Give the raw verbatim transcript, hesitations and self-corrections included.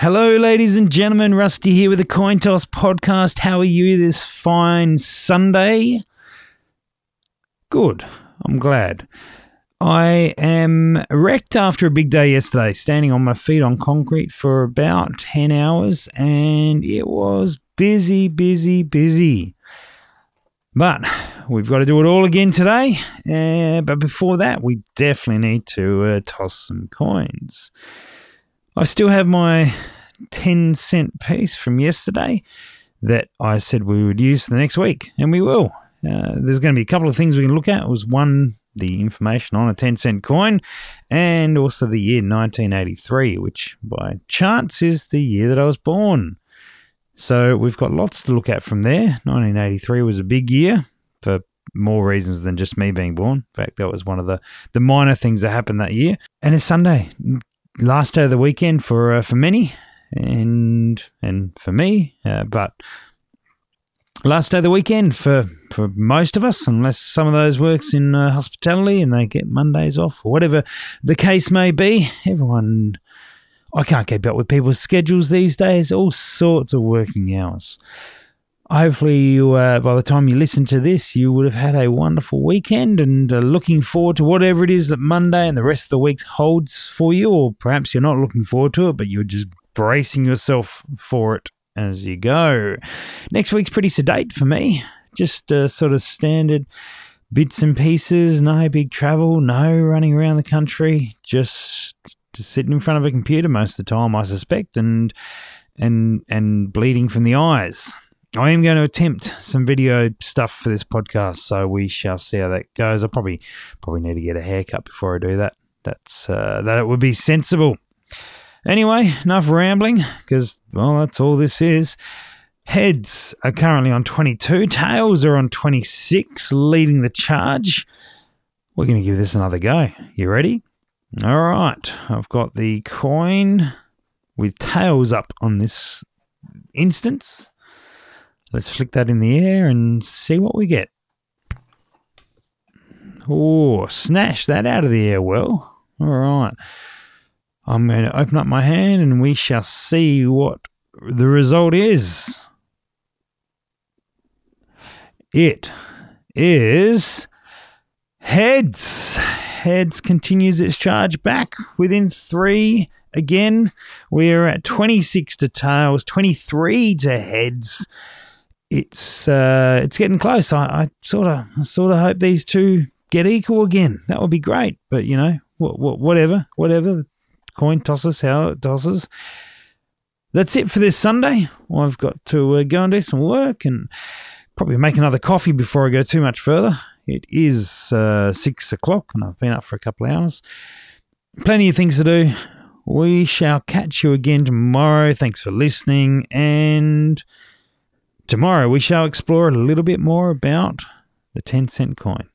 Hello, ladies and gentlemen. Rusty here with the Coin Toss Podcast. How are you this fine Sunday? Good. I'm glad. I am wrecked after a big day yesterday, standing on my feet on concrete for about ten hours, and it was busy, busy, busy. But we've got to do it all again today. Uh, but before that, we definitely need to uh, toss some coins. I still have my ten cent piece from yesterday that I said we would use for the next week, and we will. Uh, there's going to be a couple of things we can look at. It was one, the information on a ten cent coin, and also the year nineteen eighty-three, which by chance is the year that I was born. So we've got lots to look at from there. nineteen eighty-three was a big year for more reasons than just me being born. In fact, that was one of the, the minor things that happened that year. And it's Sunday. Last day of the weekend for uh, for many and and for me, uh, but last day of the weekend for, for most of us, unless some of those works in uh, hospitality and they get Mondays off or whatever the case may be. Everyone, I can't keep up with people's schedules these days, all sorts of working hours. Hopefully, you, uh, by the time you listen to this, you would have had a wonderful weekend and uh, looking forward to whatever it is that Monday and the rest of the week holds for you, or perhaps you're not looking forward to it, but you're just bracing yourself for it as you go. Next week's pretty sedate for me, just uh, sort of standard bits and pieces, no big travel, no running around the country, just, just sitting in front of a computer most of the time, I suspect, and and and bleeding from the eyes. I am going to attempt some video stuff for this podcast, so we shall see how that goes. I probably probably need to get a haircut before I do that. That's uh, that would be sensible. Anyway, enough rambling, because, well, that's all this is. Heads are currently on twenty-two. Tails are on twenty-six, leading the charge. We're going to give this another go. You ready? All right. I've got the coin with tails up on this instance. Let's flick that in the air and see what we get. Oh, snatch that out of the air, well. All right. I'm going to open up my hand and we shall see what the result is. It is heads. Heads continues its charge back within three. Again, we're at twenty-six to tails, twenty-three to heads. It's uh, it's getting close. I sort of sort of hope these two get equal again. That would be great. But you know, wh- wh- whatever, whatever. Coin tosses, how it tosses. That's it for this Sunday. I've got to uh, go and do some work and probably make another coffee before I go too much further. It is uh, six o'clock, and I've been up for a couple of hours. Plenty of things to do. We shall catch you again tomorrow. Thanks for listening, and tomorrow we shall explore a little bit more about the ten cent coin.